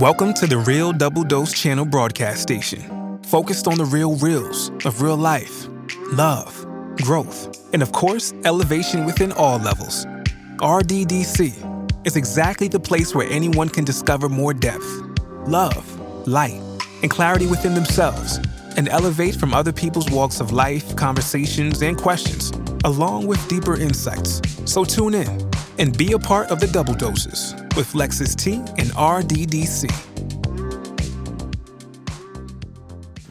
Welcome to the Real Double Dose Channel broadcast station, focused on the real reals of real life, love, growth, and of course, elevation within all levels. RDDC is exactly the place where anyone can discover more depth, love, light, and clarity within themselves, and elevate from other people's walks of life, conversations, and questions, along with deeper insights. So tune in and be a part of the Double Doses with Lexus T and RDDC.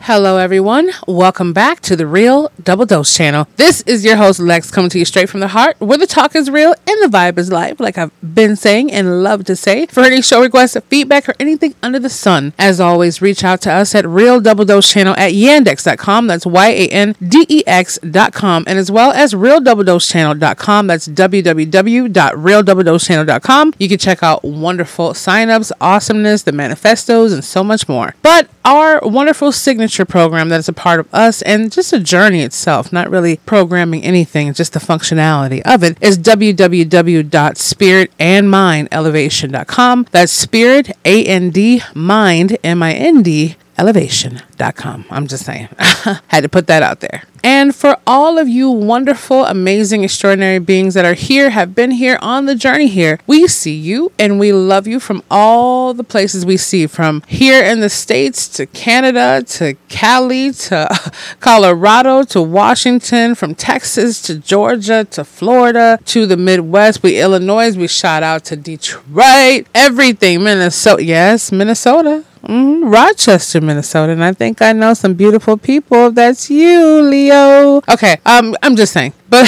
Hello, everyone. Welcome back to the Real Double Dose Channel. This is your host, Lex, coming to you straight from the heart, where the talk is real and the vibe is live, like I've been saying and love to say. For any show requests, feedback, or anything under the sun, as always, reach out to us at Real Double Dose Channel at yandex.com. That's yandex.com. And as well as realdoubledosechannel.com. That's www.realdoubledosechannel.com. You can check out wonderful signups, awesomeness, the manifestos, and so much more. But our wonderful signature program that is a part of us and just a journey itself, not really programming anything, just the functionality of it, is www.spiritandmindelevation.com. That's spirit, A-N-D, mind, M-I-N-D, elevation.com. I'm just saying. Had to put that out there. And for all of you wonderful, amazing, extraordinary beings that are here, have been here on the journey here, we see you and we love you from all the places we see, from here in the States to Canada to Cali to Colorado to Washington, from Texas to Georgia to Florida to the Midwest. We Illinois, we shout out to Detroit, everything, Minnesota. Yes, Minnesota. Rochester, Minnesota, and I think I know some beautiful people. That's you, Leo. Okay, I'm just saying. But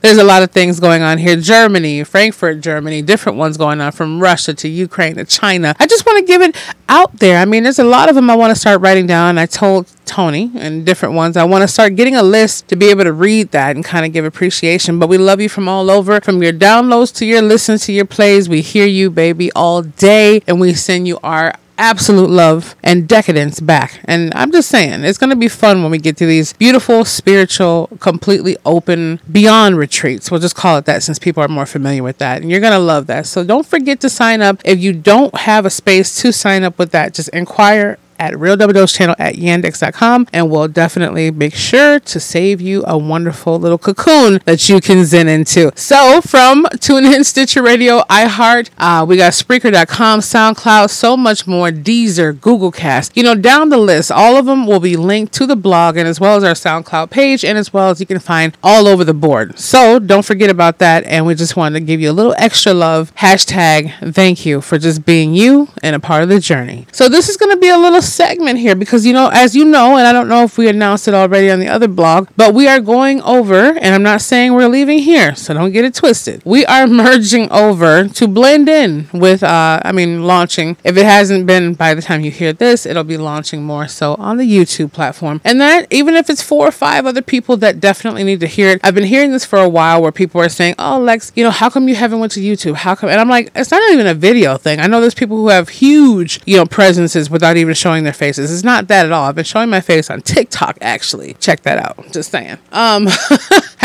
there's a lot of things going on here. Germany, Frankfurt, Germany, different ones going on, from Russia to Ukraine to China. I just want to give it out there. I mean, there's a lot of them I want to start writing down. I told Tony and different ones, I want to start getting a list to be able to read that and kind of give appreciation. But we love you from all over, from your downloads to your listens to your plays. We hear you, baby, all day, and we send you our absolute love and decadence back. And I'm just saying, it's going to be fun when we get to these beautiful, spiritual, completely open, beyond retreats. We'll just call it that, since people are more familiar with that. And you're going to love that. So don't forget to sign up. If you don't have a space to sign up with that, just inquire at Real Double Dose Channel at yandex.com, and we'll definitely make sure to save you a wonderful little cocoon that you can zen into. So from TuneIn, Stitcher Radio, iHeart, we got spreaker.com, SoundCloud, so much more, Deezer, Google Cast, you know, down the list. All of them will be linked to the blog, and as well as our SoundCloud page, and as well as you can find all over the board. So don't forget about that, and we just wanted to give you a little extra love. Hashtag thank you for just being you and a part of the journey. So this is going to be a little segment here, because you know, as you know, and I don't know if we announced it already on the other blog, but we are going over, and I'm not saying we're leaving here, so don't get it twisted, we are merging over to blend in with launching. If it hasn't been, by the time you hear this, it'll be launching more so on the YouTube platform. And that, even if it's 4 or 5 other people that definitely need to hear it. I've been hearing this for a while, where people are saying, oh, Lex, you know, how come you haven't went to YouTube? How come? And I'm like, it's not even a video thing. I know there's people who have huge, you know, presences without even showing their faces. It's not that at all. I've been showing my face on TikTok, actually. Check that out. Just saying. I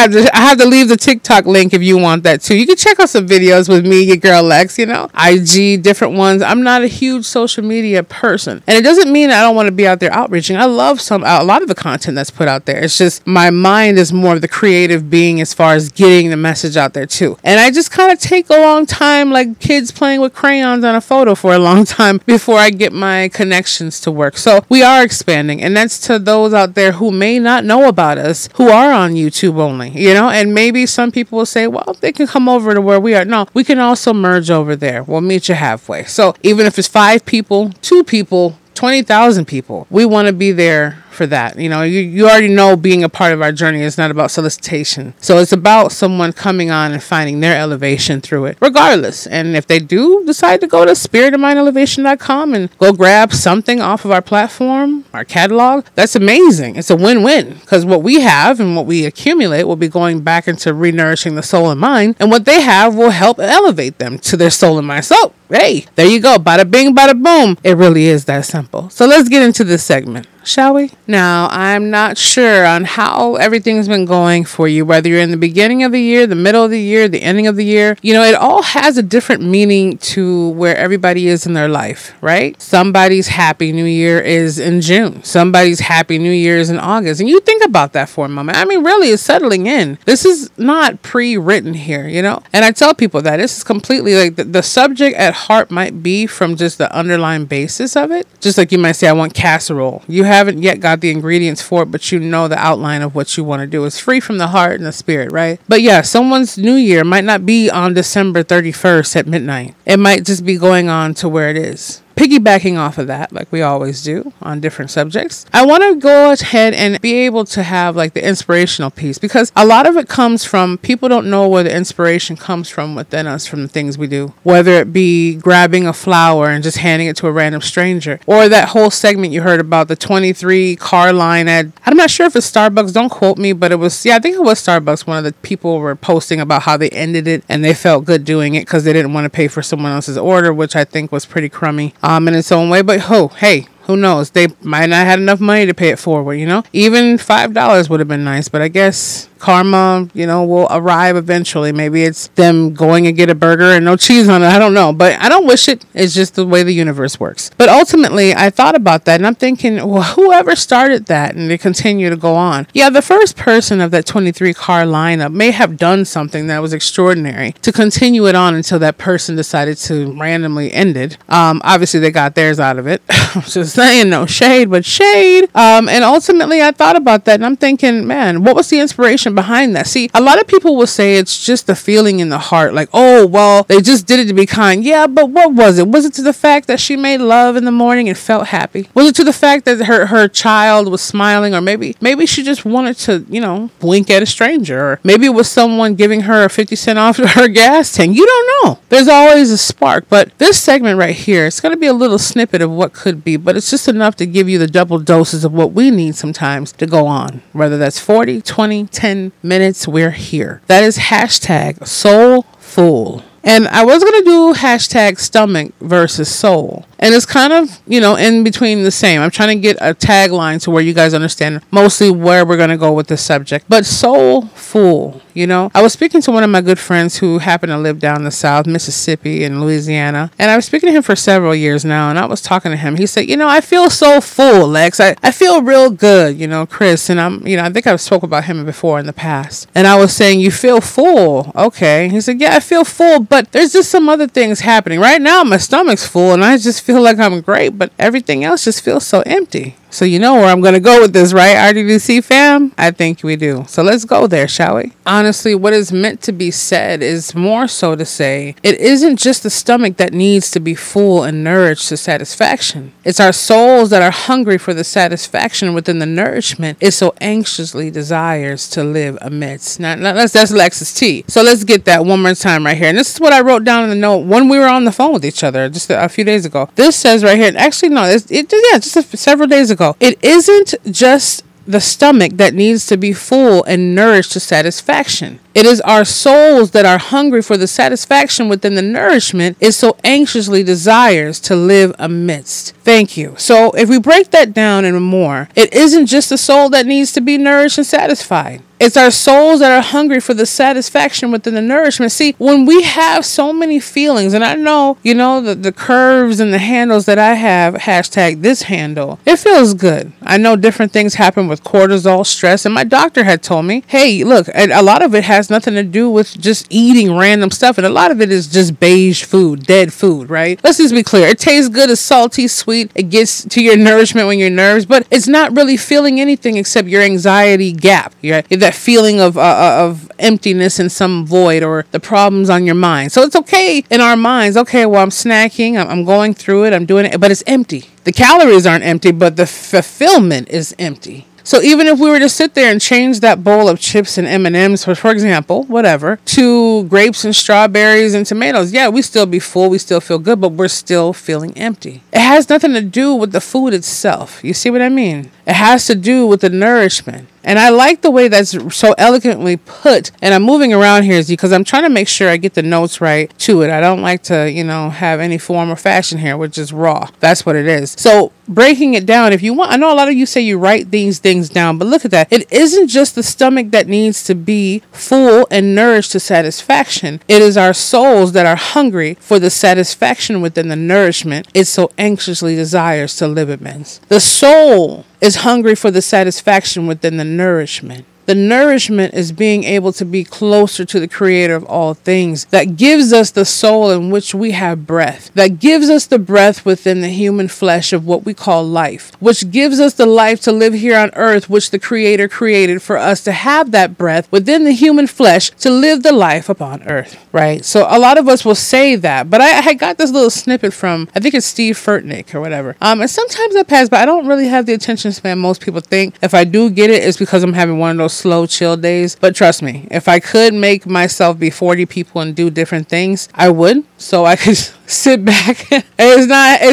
have to leave the TikTok link if you want that too. You can check out some videos with me, your girl Lex, you know, IG, different ones. I'm not a huge social media person, and it doesn't mean I don't want to be out there outreaching. I love a lot of the content that's put out there. It's just my mind is more of the creative being as far as getting the message out there too. And I just kind of take a long time, like kids playing with crayons on a photo for a long time before I get my connections to work. So we are expanding, and that's to those out there who may not know about us, who are on YouTube only, you know. And maybe some people will say, well, they can come over to where we are. No, we can also merge over there. We'll meet you halfway. So even if it's 5 people, 2 people, 20,000 people, we want to be there for that. You know, you already know, being a part of our journey is not about solicitation. So it's about someone coming on and finding their elevation through it, regardless. And if they do decide to go to spiritandmindelevation.com and go grab something off of our platform, our catalog, that's amazing. It's a win-win, because what we have and what we accumulate will be going back into renourishing the soul and mind, and what they have will help elevate them to their soul and mind. So hey, there you go. Bada bing, bada boom. It really is that simple. So let's get into this segment. shall we? Now, I'm not sure on how everything's been going for you, whether you're in the beginning of the year, the middle of the year, the ending of the year. You know, it all has a different meaning to where everybody is in their life, right? Somebody's Happy New Year is in June. Somebody's Happy New Year is in August. And you think about that for a moment. I mean, really, it's settling in. This is not pre-written here, you know? And I tell people that this is completely like the subject at heart might be from just the underlying basis of it. Just like you might say, I want casserole. You haven't yet got the ingredients for it, but you know the outline of what you want to do. It's free from the heart and the spirit, right? But yeah, someone's new year might not be on December 31st at midnight. It might just be going on to where it is. Piggybacking off of that, like we always do on different subjects, I want to go ahead and be able to have like the inspirational piece, because a lot of it comes from people don't know where the inspiration comes from within us, from the things we do, whether it be grabbing a flower and just handing it to a random stranger, or that whole segment you heard about the 23 car line at, I'm not sure if it's Starbucks, don't quote me, but it was, yeah, I think it was Starbucks. One of the people were posting about how they ended it and they felt good doing it because they didn't want to pay for someone else's order, which I think was pretty crummy in its own way, but who knows? They might not have had enough money to pay it forward, you know? Even $5 would have been nice, but I guess karma, you know, will arrive eventually. Maybe it's them going and get a burger and no cheese on it. I don't know, but I don't wish it. It's just the way the universe works. But ultimately, I thought about that and I'm thinking, well, whoever started that and they continue to go on. Yeah, the first person of that 23 car lineup may have done something that was extraordinary to continue it on until that person decided to randomly end it. Obviously, they got theirs out of it. Just saying, no shade, but shade. And ultimately, I thought about that and I'm thinking, man, what was the inspiration behind that? See, a lot of people will say it's just the feeling in the heart, like, oh, well, they just did it to be kind. Yeah, but what was it? Was it to the fact that she made love in the morning and felt happy? Was it to the fact that her child was smiling? Or maybe she just wanted to, you know, blink at a stranger. Or maybe it was someone giving her a 50 cent off her gas tank. You don't know. There's always a spark. But this segment right here, it's going to be a little snippet of what could be, but it's just enough to give you the double doses of what we need sometimes to go on, whether that's 40, 20, 10 minutes. We're here. That is hashtag soulful. And I was going to do hashtag stomach versus soul. And it's kind of, you know, in between the same. I'm trying to get a tagline to where you guys understand mostly where we're going to go with this subject. But soulful, you know. I was speaking to one of my good friends who happened to live down in the South, Mississippi and Louisiana. And I was speaking to him for several years now. And I was talking to him. He said, you know, I feel so full, Lex. I feel real good, you know, Chris. And I'm, you know, I think I've spoke about him before in the past. And I was saying, you feel full. Okay. He said, yeah, I feel full, but there's just some other things happening. Right now, my stomach's full and I just feel like I'm great, but everything else just feels so empty. So you know where I'm going to go with this, right? RDDC fam? I think we do. So let's go there, shall we? Honestly, what is meant to be said is more so to say, it isn't just the stomach that needs to be full and nourished to satisfaction. It's our souls that are hungry for the satisfaction within the nourishment it so anxiously desires to live amidst. Now that's Lexus T. So let's get that one more time right here. And this is what I wrote down in the note when we were on the phone with each other just a few days ago. This says right here, actually, no, several days ago. It isn't just the stomach that needs to be full and nourished to satisfaction. It is our souls that are hungry for the satisfaction within the nourishment it so anxiously desires to live amidst. Thank you. So if we break that down even more, it isn't just the soul that needs to be nourished and satisfied. It's our souls that are hungry for the satisfaction within the nourishment. See, when we have so many feelings, and I know, you know, the curves and the handles that I have, hashtag this handle, it feels good. I know different things happen with cortisol, stress, and my doctor had told me, hey, look, a lot of it has nothing to do with just eating random stuff, and a lot of it is just beige food, dead food, right? Let's just be clear. It tastes good, it's salty, sweet, it gets to your nourishment when you're nervous, but it's not really feeling anything except your anxiety gap, right? That feeling of emptiness and some void or the problems on your mind. So it's okay in our minds. Okay, well, I'm snacking. I'm going through it. I'm doing it, but it's empty. The calories aren't empty, but the fulfillment is empty. So even if we were to sit there and change that bowl of chips and M&Ms, for example, whatever, to grapes and strawberries and tomatoes, yeah, we still be full, we still feel good, but we're still feeling empty. It has nothing to do with the food itself. You see what I mean? It has to do with the nourishment. And I like the way that's so elegantly put. And I'm moving around here because I'm trying to make sure I get the notes right to it. I don't like to, you know, have any form or fashion here, which is raw. That's what it is. So breaking it down, if you want, I know a lot of you say you write these things down, but look at that. It isn't just the stomach that needs to be full and nourished to satisfaction. It is our souls that are hungry for the satisfaction within the nourishment it so anxiously desires to live amidst. The soul is hungry for the satisfaction within the nourishment. The nourishment is being able to be closer to the creator of all things that gives us the soul in which we have breath, that gives us the breath within the human flesh of what we call life, which gives us the life to live here on earth, which the creator created for us to have that breath within the human flesh to live the life upon earth, right? So a lot of us will say that, but I got this little snippet from, I think it's Steve Furtick or whatever. And sometimes I pass, but I don't really have the attention span most people think. If I do get it, it's because I'm having one of those slow chill days. But trust me, if I could make myself be 40 people and do different things, I would. So I could sit back. It's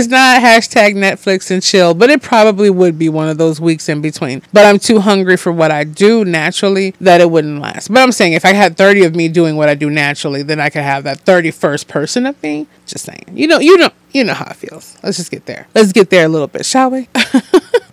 not hashtag Netflix and chill, but it probably would be one of those weeks in between. But I'm too hungry for what I do naturally that it wouldn't last. But I'm saying if I had 30 of me doing what I do naturally, then I could have that 31st person of me. Just saying. You know how it feels. Let's just get there. Let's get there a little bit, shall we?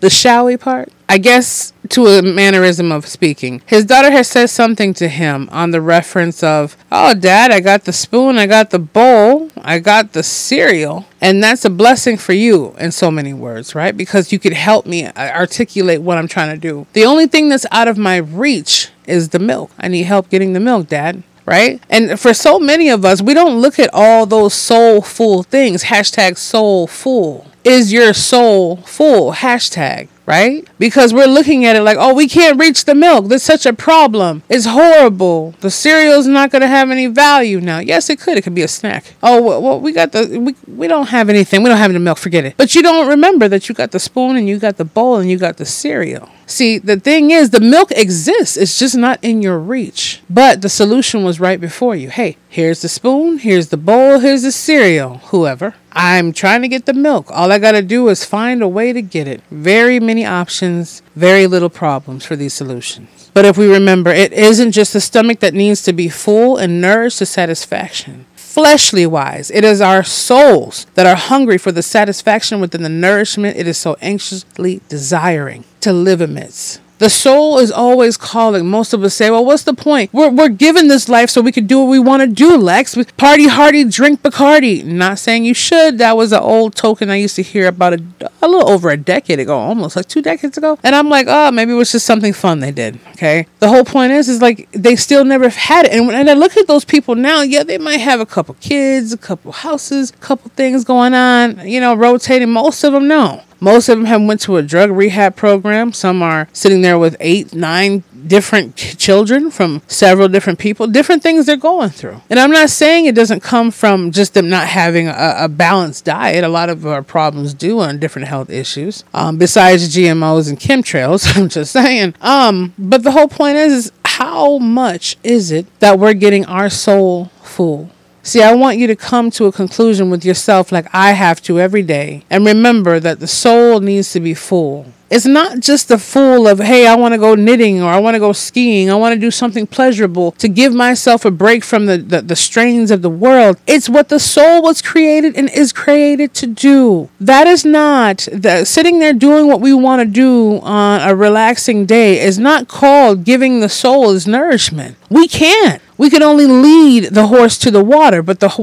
The shall we part. I guess to a mannerism of speaking. His daughter has said something to him on the reference of, "Oh, Dad, I got the spoon, I got the bowl, I got the cereal, and that's a blessing for you," in so many words, right? Because you could help me articulate what I'm trying to do. The only thing that's out of my reach is the milk. I need help getting the milk, Dad. Right? And for so many of us, we don't look at all those soulful things. Hashtag soulful. Is your soul full? Hashtag. Right? Because we're looking at it like, oh, we can't reach the milk. That's such a problem. It's horrible. The cereal's not going to have any value now. Yes, it could. It could be a snack. Oh, well we got the, we don't have anything. We don't have any milk. Forget it. But you don't remember that you got the spoon and you got the bowl and you got the cereal. See, the thing is, the milk exists. It's just not in your reach. But the solution was right before you. Hey, here's the spoon. Here's the bowl. Here's the cereal. Whoever. I'm trying to get the milk. All I got to do is find a way to get it. Very many options, very little problems for these solutions. But if we remember, it isn't just the stomach that needs to be full and nourished to satisfaction. Fleshly wise, it is our souls that are hungry for the satisfaction within the nourishment it is so anxiously desiring to live amidst. The soul is always calling. Most of us say, well, what's the point? We're given this life so we can do what we want to do, Lex. Party hardy, drink Bacardi. Not saying you should. That was an old token I used to hear about a little over a decade ago, almost like 2 decades ago. And I'm like, oh, maybe it was just something fun they did. Okay. The whole point is like they still never had it. And when I look at those people now, yeah, they might have a couple kids, a couple houses, a couple things going on, rotating. Most of them, no. Most of them have went to a drug rehab program. Some are sitting there with 8, 9 different children from several different people, different things they're going through. And I'm not saying it doesn't come from just them not having a balanced diet. A lot of our problems do on different health issues, besides GMOs and chemtrails. I'm just saying. But the whole point is how much is it that we're getting our soul full? See, I want you to come to a conclusion with yourself like I have to every day. And remember that the soul needs to be full. It's not just the full of, hey, I want to go knitting or I want to go skiing. I want to do something pleasurable to give myself a break from the strains of the world. It's what the soul was created and is created to do. That is not sitting there doing what we want to do on a relaxing day is not called giving the soul its nourishment. We can't. We can only lead the horse to the water, but the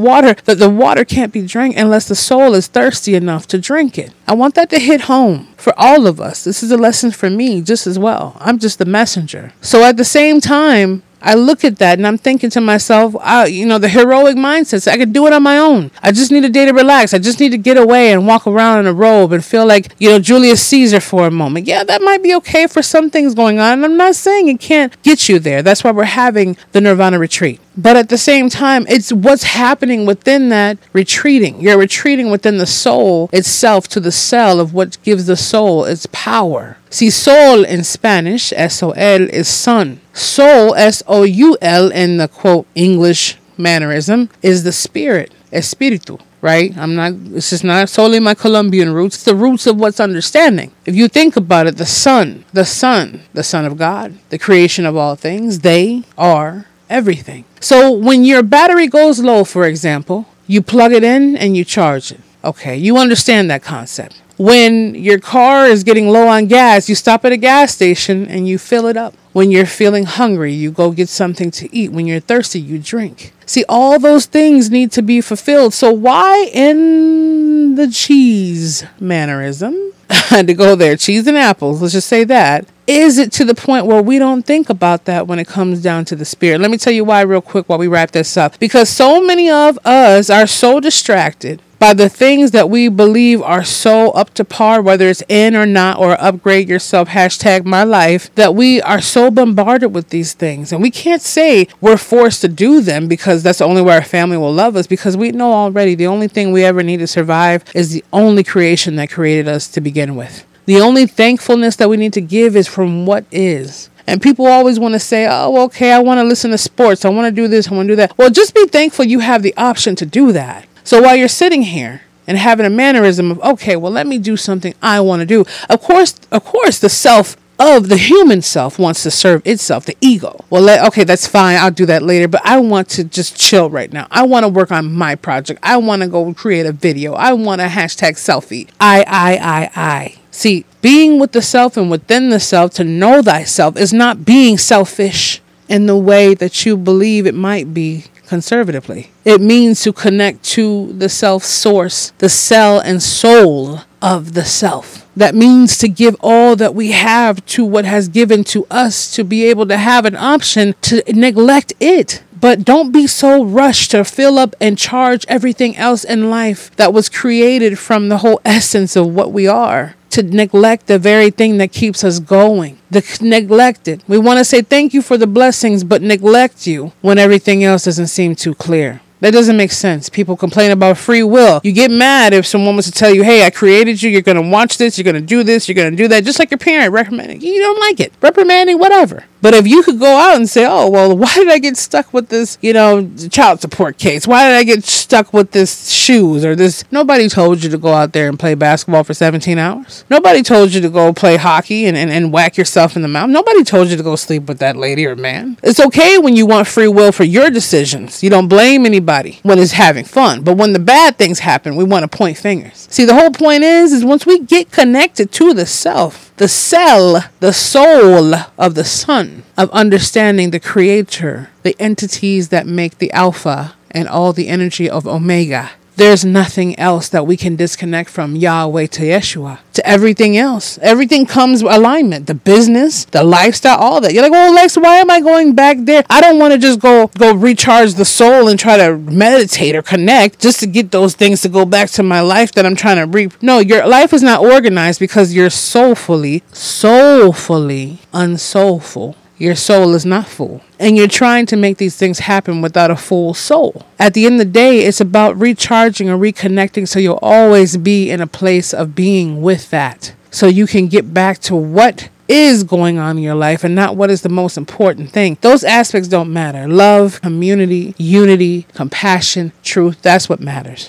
water can't be drank unless the soul is thirsty enough to drink it. I want that to hit home for all of us. This is a lesson for me just as well. I'm just the messenger. So at the same time, I look at that and I'm thinking to myself, the heroic mindset. I could do it on my own. I just need a day to relax. I just need to get away and walk around in a robe and feel like, Julius Caesar for a moment. Yeah, that might be okay for some things going on. And I'm not saying it can't get you there. That's why we're having the Nirvana retreat. But at the same time, it's what's happening within that retreating. You're retreating within the soul itself to the cell of what gives the soul its power. See, soul in Spanish, S-O-L, is sun. Soul, S-O-U-L, in the, quote, English mannerism, is the spirit, espiritu. Right? It's just not solely my Colombian roots. It's the roots of what's understanding. If you think about it, the Son of God, the creation of all things, they are everything. So when your battery goes low, for example, you plug it in and you charge it. Okay, you understand that concept. When your car is getting low on gas, you stop at a gas station and you fill it up. When you're feeling hungry, you go get something to eat. When you're thirsty, you drink. See, all those things need to be fulfilled. So why in the cheese mannerism? I had to go there. Cheese and apples, let's just say that. Is it to the point where we don't think about that when it comes down to the spirit? Let me tell you why real quick while we wrap this up. Because so many of us are so distracted by the things that we believe are so up to par, whether it's in or not, or upgrade yourself, #mylife, that we are so bombarded with these things. And we can't say we're forced to do them because that's the only way our family will love us, because we know already the only thing we ever need to survive is the only creation that created us to begin with. The only thankfulness that we need to give is from what is. And people always want to say, oh, okay, I want to listen to sports. I want to do this. I want to do that. Well, just be thankful you have the option to do that. So while you're sitting here and having a mannerism of, okay, well, let me do something I want to do. Of course, the self of the human self wants to serve itself, the ego. Well, okay, that's fine. I'll do that later. But I want to just chill right now. I want to work on my project. I want to go create a video. I want a #selfie. I. See, being with the self and within the self, to know thyself, is not being selfish in the way that you believe it might be conservatively. It means to connect to the self source, the cell and soul of the self. That means to give all that we have to what has given to us, to be able to have an option to neglect it. But don't be so rushed to fill up and charge everything else in life that was created from the whole essence of what we are, to neglect the very thing that keeps us going. Neglected. We want to say thank you for the blessings, but neglect you when everything else doesn't seem too clear. That doesn't make sense. People complain about free will. You get mad if someone was to tell you, hey, I created you. You're going to watch this. You're going to do this. You're going to do that. Just like your parent reprimanding. You don't like it. Reprimanding, whatever. But if you could go out and say, oh, well, why did I get stuck with this, child support case? Why did I get stuck with this shoes or this? Nobody told you to go out there and play basketball for 17 hours. Nobody told you to go play hockey and whack yourself in the mouth. Nobody told you to go sleep with that lady or man. It's okay when you want free will for your decisions. You don't blame anybody when it's having fun. But when the bad things happen, we want to point fingers. See, the whole point is once we get connected to the self, the cell, the soul of the sun, of understanding the creator, the entities that make the alpha and all the energy of omega. There's nothing else that we can disconnect from Yahweh to Yeshua, to everything else. Everything comes with alignment, the business, the lifestyle, all that. You're like, oh, Lex, why am I going back there? I don't want to just go recharge the soul and try to meditate or connect just to get those things to go back to my life that I'm trying to reap. No, your life is not organized because you're soulfully unsoulful. Your soul is not full. And you're trying to make these things happen without a full soul. At the end of the day, it's about recharging and reconnecting so you'll always be in a place of being with that. So you can get back to what is going on in your life and not what is the most important thing. Those aspects don't matter. Love, community, unity, compassion, truth, that's what matters.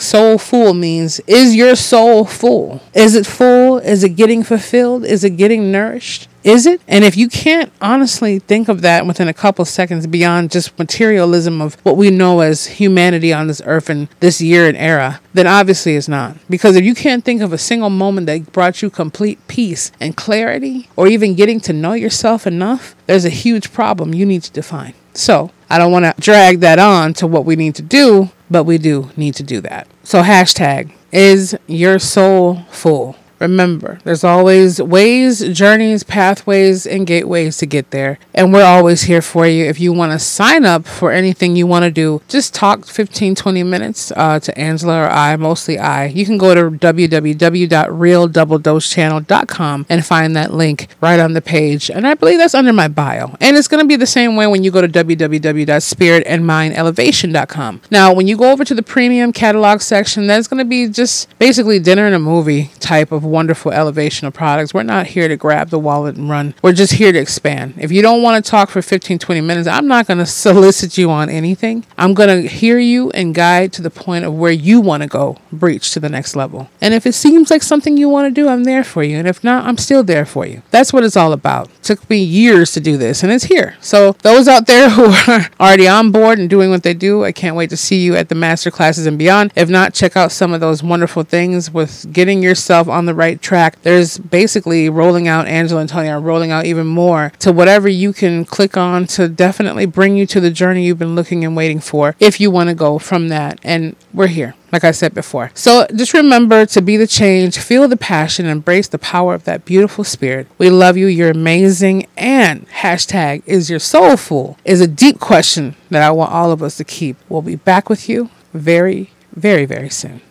#soulful means, is your soul full? Is it full? Is it getting fulfilled? Is it getting nourished? Is it? And if you can't honestly think of that within a couple seconds beyond just materialism of what we know as humanity on this earth and this year and era, then obviously it's not. Because if you can't think of a single moment that brought you complete peace and clarity, or even getting to know yourself enough, there's a huge problem you need to define. So I don't want to drag that on to what we need to do, but we do need to do that. So #, is your soul full? Remember, there's always ways, journeys, pathways, and gateways to get there. And we're always here for you. If you want to sign up for anything you want to do, just talk 15, 20 minutes to Angela or I, mostly I. You can go to www.realdoubledosechannel.com and find that link right on the page. And I believe that's under my bio. And it's going to be the same way when you go to www.spiritandmindelevation.com. Now, when you go over to the premium catalog section, that's going to be just basically dinner and a movie type of wonderful elevation of products. We're not here to grab the wallet and run. We're just here to expand. If you don't want to talk for 15, 20 minutes, I'm not going to solicit you on anything. I'm going to hear you and guide to the point of where you want to go, breach to the next level. And if it seems like something you want to do, I'm there for you. And if not, I'm still there for you. That's what it's all about. It took me years to do this, and it's here. So those out there who are already on board and doing what they do, I can't wait to see you at the master classes and beyond. If not, check out some of those wonderful things with getting yourself on the right track. There's basically rolling out Angela and Tony are rolling out even more to whatever you can click on to definitely bring you to the journey you've been looking and waiting for if you want to go from that. And we're here. Like I said before. So just remember to be the change, feel the passion, embrace the power of that beautiful spirit. We love you. You're amazing. And hashtag, is your soul full? Is a deep question that I want all of us to keep. We'll be back with you very, very, very soon.